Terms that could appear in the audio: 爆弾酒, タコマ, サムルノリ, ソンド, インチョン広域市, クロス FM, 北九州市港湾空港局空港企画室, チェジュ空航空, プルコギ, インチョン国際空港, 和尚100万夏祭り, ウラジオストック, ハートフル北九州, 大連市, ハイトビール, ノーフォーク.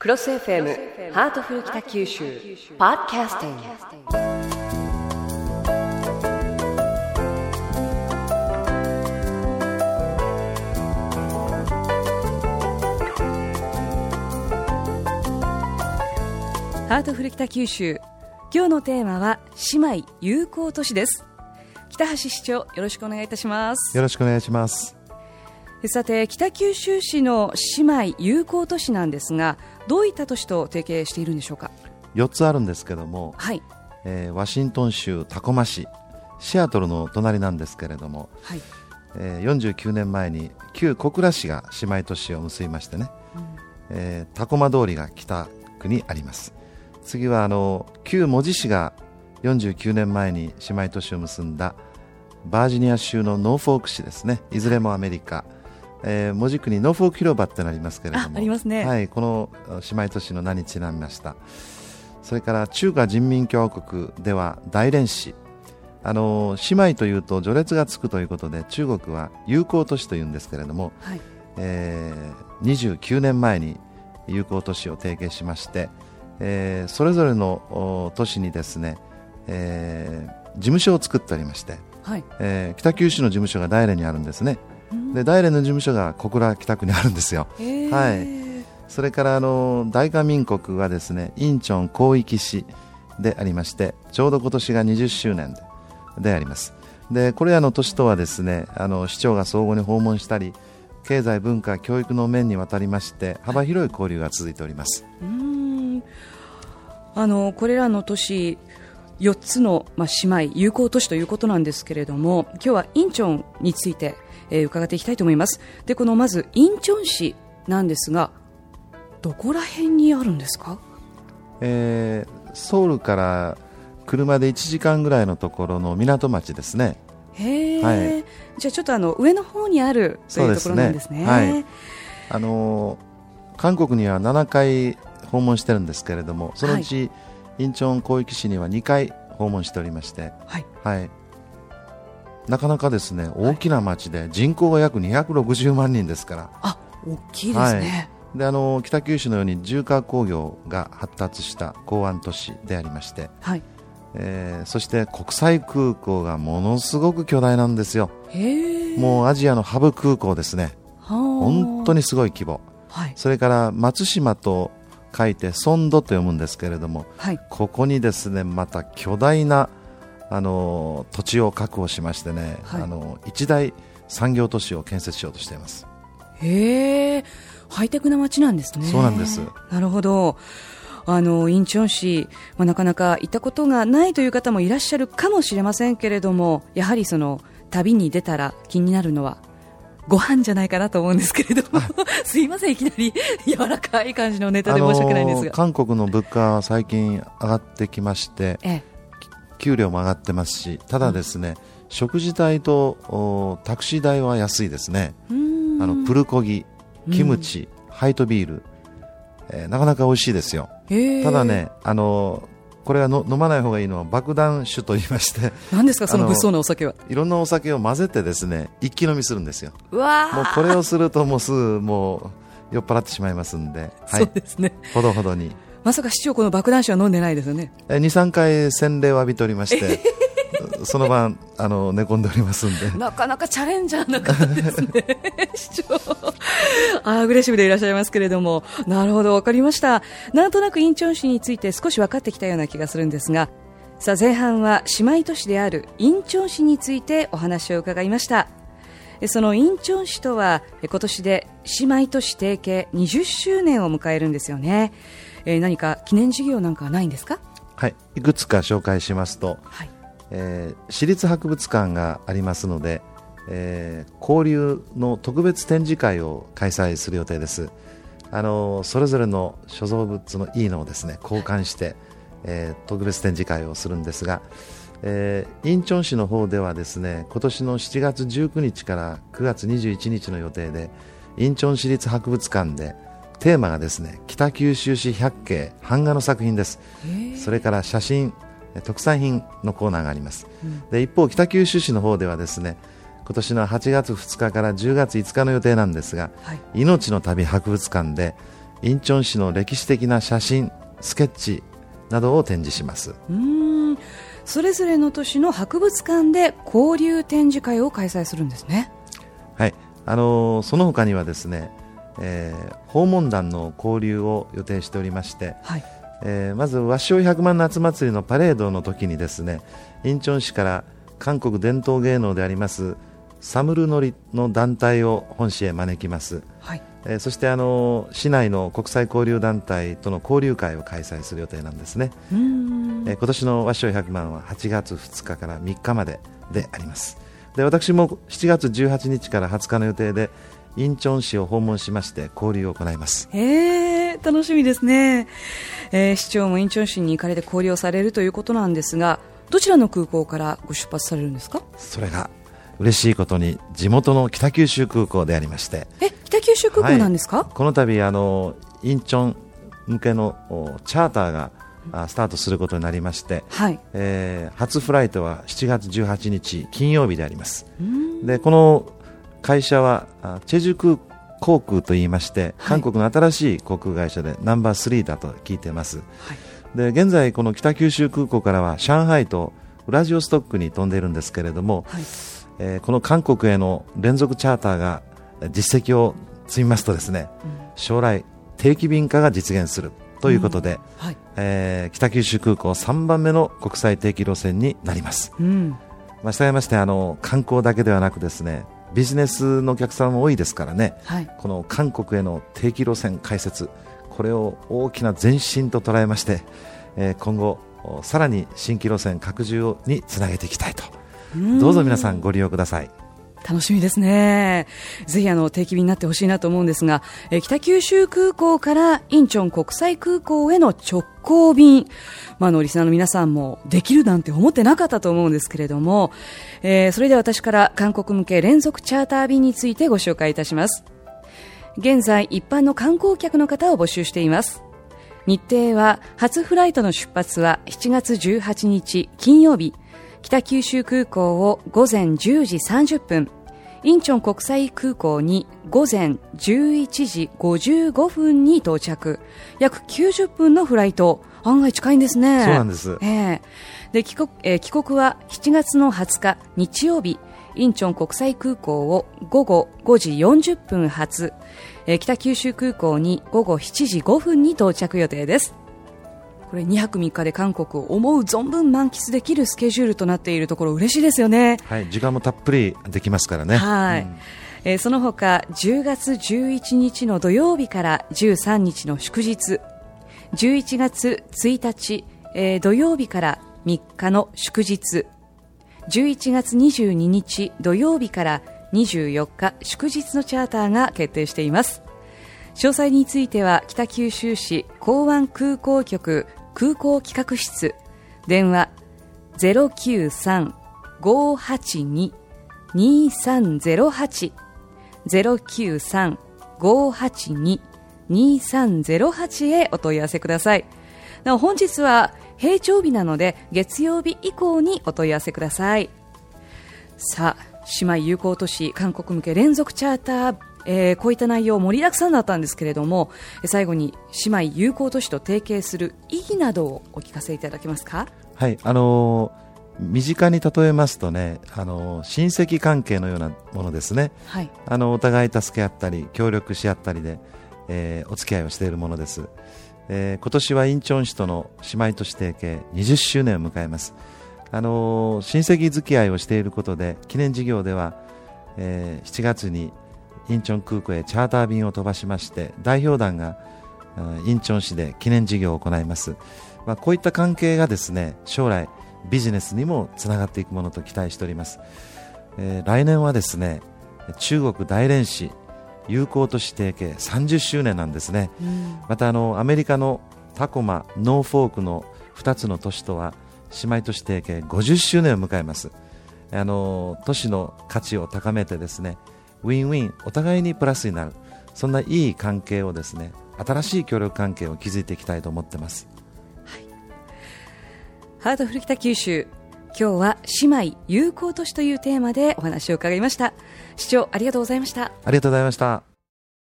クロス FM ハートフル北九州ポッドキャスティング、ハートフル北九州、今日のテーマは姉妹友好都市です。北橋市長、よろしくお願いいたします。よろしくお願いします。さて、北九州市の姉妹友好都市なんですが、どういった都市と提携しているんでしょうか。4つあるんですけども、はいワシントン州タコマ市、シアトルの隣なんですけれども、はい49年前に旧小倉市が姉妹都市を結びましてね、タコマ通りが北区にあります。次は旧門司市が49年前に姉妹都市を結んだバージニア州のノーフォーク市ですね。いずれもアメリカ、門司区にノーフォーク広場ってのありますけれども、 ありますね、はい、この姉妹都市の名にちなみました。それから中華人民共和国では大連市、姉妹というと序列がつくということで中国は友好都市というんですけれども、はい29年前に友好都市を提携しまして、それぞれの都市にですね、事務所を作っておりまして、はい北九州の事務所が大連にあるんですね。で大連の事務所が小倉北区にあるんですよ、はい、それから大韓民国はですね、インチョン広域市でありまして、ちょうど今年が20周年 であります。でこれらの都市とはですね、市長が相互に訪問したり、経済文化教育の面にわたりまして幅広い交流が続いております。これらの都市4つの、姉妹友好都市ということなんですけれども、今日はインチョンについて、伺っていきたいと思います。でこのまずインチョン市なんですが、どこら辺にあるんですか。ソウルから車で1時間ぐらいのところの港町ですね。へー、はい、じゃあちょっと上の方にあるというところなんですね。そうですね、はい、韓国には7回訪問してるんですけれども、そのうち、はいインチョン広域市には2回訪問しておりまして、はいはい、なかなかですね、大きな町で人口が約260万人ですから、あ、大きいですね、はい、で北九州のように重化工業が発達した港湾都市でありまして、はいそして国際空港がものすごく巨大なんですよ。へー、もうアジアのハブ空港ですね。本当にすごい規模、はい、それから松島と書いてソンドと読むんですけれども、はい、ここにですねまた巨大な土地を確保しましてね、はい、一大産業都市を建設しようとしています。へー、ハイテクな街なんですね。そうなんです。なるほど。インチョン市、なかなか行ったことがないという方もいらっしゃるかもしれませんけれども、やはりその旅に出たら気になるのはご飯じゃないかなと思うんですけれどもすいません、いきなり柔らかい感じのネタで申し訳ないんですが、韓国の物価は最近上がってきまして、ええ、給料も上がってますし、ただですね、うん、食事代とタクシー代は安いですね。プルコギ、キムチ、ハイトビール、なかなか美味しいですよ。ただね、これは飲まない方がいいのは爆弾酒と言いまして、何ですかその物騒なお酒は。いろんなお酒を混ぜてですね、一気飲みするんですよ。うわ、もうこれをするともうすぐもう酔っ払ってしまいますんで、はい、そうですね、ほどほどに。まさか市長、この爆弾酒は飲んでないですよね。 2,3 回洗礼を浴びておりましてその晩寝込んでおりますんでなかなかチャレンジャーな方ですね市長アグレッシブでいらっしゃいますけれども、なるほど、分かりました。なんとなくインチョン市について少し分かってきたような気がするんですが、さあ前半は姉妹都市であるインチョン市についてお話を伺いました。そのインチョン市とは今年で姉妹都市提携20周年を迎えるんですよね。何か記念事業なんかはないんですか。はい、いくつか紹介しますと、はい、市立博物館がありますので、交流の特別展示会を開催する予定です。それぞれの所蔵物のいいのをですね交換して、特別展示会をするんですが、インチョン市の方ではですね、今年の7月19日から9月21日の予定で、インチョン市立博物館でテーマがですね、北九州市百景、版画の作品です。それから写真、特産品のコーナーがあります、うん、で一方北九州市の方ではですね、今年の8月2日から10月5日の予定なんですが、はい、命の旅博物館で、インチョン市の歴史的な写真、スケッチなどを展示します。それぞれの都市の博物館で交流展示会を開催するんですね。はい、その他にはですね、訪問団の交流を予定しておりまして、はい、まず和尚100万夏祭りのパレードの時にですね、インチョン市から韓国伝統芸能でありますサムルノリの団体を本市へ招きます。はい、そして市内の国際交流団体との交流会を開催する予定なんですね。今年の和尚100万は8月2日から3日までであります。で、私も7月18日から20日の予定でインチョン市を訪問しまして交流を行います。楽しみですね。市長もインチョン市に行かれて交流をされるということなんですが、どちらの空港からご出発されるんですか？それが嬉しいことに地元の北九州空港でありまして、北九州空港なんですか？はい、この度インチョン向けのチャーターがスタートすることになりまして、はい、初フライトは7月18日金曜日であります。で、この会社はチェジュ空航空といいまして、はい、韓国の新しい航空会社でナンバー3だと聞いています。はい、で、現在この北九州空港からは上海とウラジオストックに飛んでいるんですけれども、はい、この韓国への連続チャーターが実績を積みますとですね、将来定期便化が実現するということで、はい、北九州空港3番目の国際定期路線になります。従いまして観光だけではなくですね、ビジネスのお客さんも多いですからね、はい、この韓国への定期路線開設、これを大きな前進と捉えまして、今後さらに新規路線拡充につなげていきたいと、どうぞ皆さんご利用ください。楽しみですね。ぜひ定期便になってほしいなと思うんですが、北九州空港からインチョン国際空港への直行便、リスナーの皆さんもできるなんて思ってなかったと思うんですけれども、それでは私から韓国向け連続チャーター便についてご紹介いたします。現在一般の観光客の方を募集しています。日程は初フライトの出発は7月18日金曜日、北九州空港を午前10時30分、インチョン国際空港に午前11時55分に到着、約90分のフライト、案外近いんですね。そうなんです。で、帰国は7月の20日日曜日、インチョン国際空港を午後5時40分発、北九州空港に午後7時5分に到着予定です。これ2泊3日で韓国を思う存分満喫できるスケジュールとなっているところ、嬉しいですよね。はい、時間もたっぷりできますからね。はい、その他10月11日の土曜日から13日の祝日、11月1日、土曜日から3日の祝日、11月22日土曜日から24日祝日のチャーターが決定しています。詳細については北九州市港湾空港局空港企画室、電話 093-582-2308 093-582-2308 へお問い合わせください。なお本日は平常日なので月曜日以降にお問い合わせください。さあ、姉妹友好都市韓国向け連続チャーター、こういった内容盛りだくさんだったんですけれども、最後に姉妹友好都市と提携する意義などをお聞かせいただけますか？はい、身近に例えますとね、親戚関係のようなものですね。はい、お互い助け合ったり協力し合ったりで、お付き合いをしているものです。今年はインチョン市との姉妹都市提携20周年を迎えます。親戚付き合いをしていることで、記念事業では、7月にインチョン空港へチャーター便を飛ばしまして、代表団がインチョン市で記念事業を行います。こういった関係がですね、将来ビジネスにもつながっていくものと期待しております。来年はですね、中国大連市友好都市提携30周年なんですね。またアメリカのタコマ、ノーフォークの2つの都市とは姉妹都市提携50周年を迎えます。都市の価値を高めてですね、ウィンウィン、お互いにプラスになる、そんないい関係をですね、新しい協力関係を築いていきたいと思ってます。はい、ハートフル北九州、今日は姉妹友好都市というテーマでお話を伺いました。市長、ありがとうございました。ありがとうございました。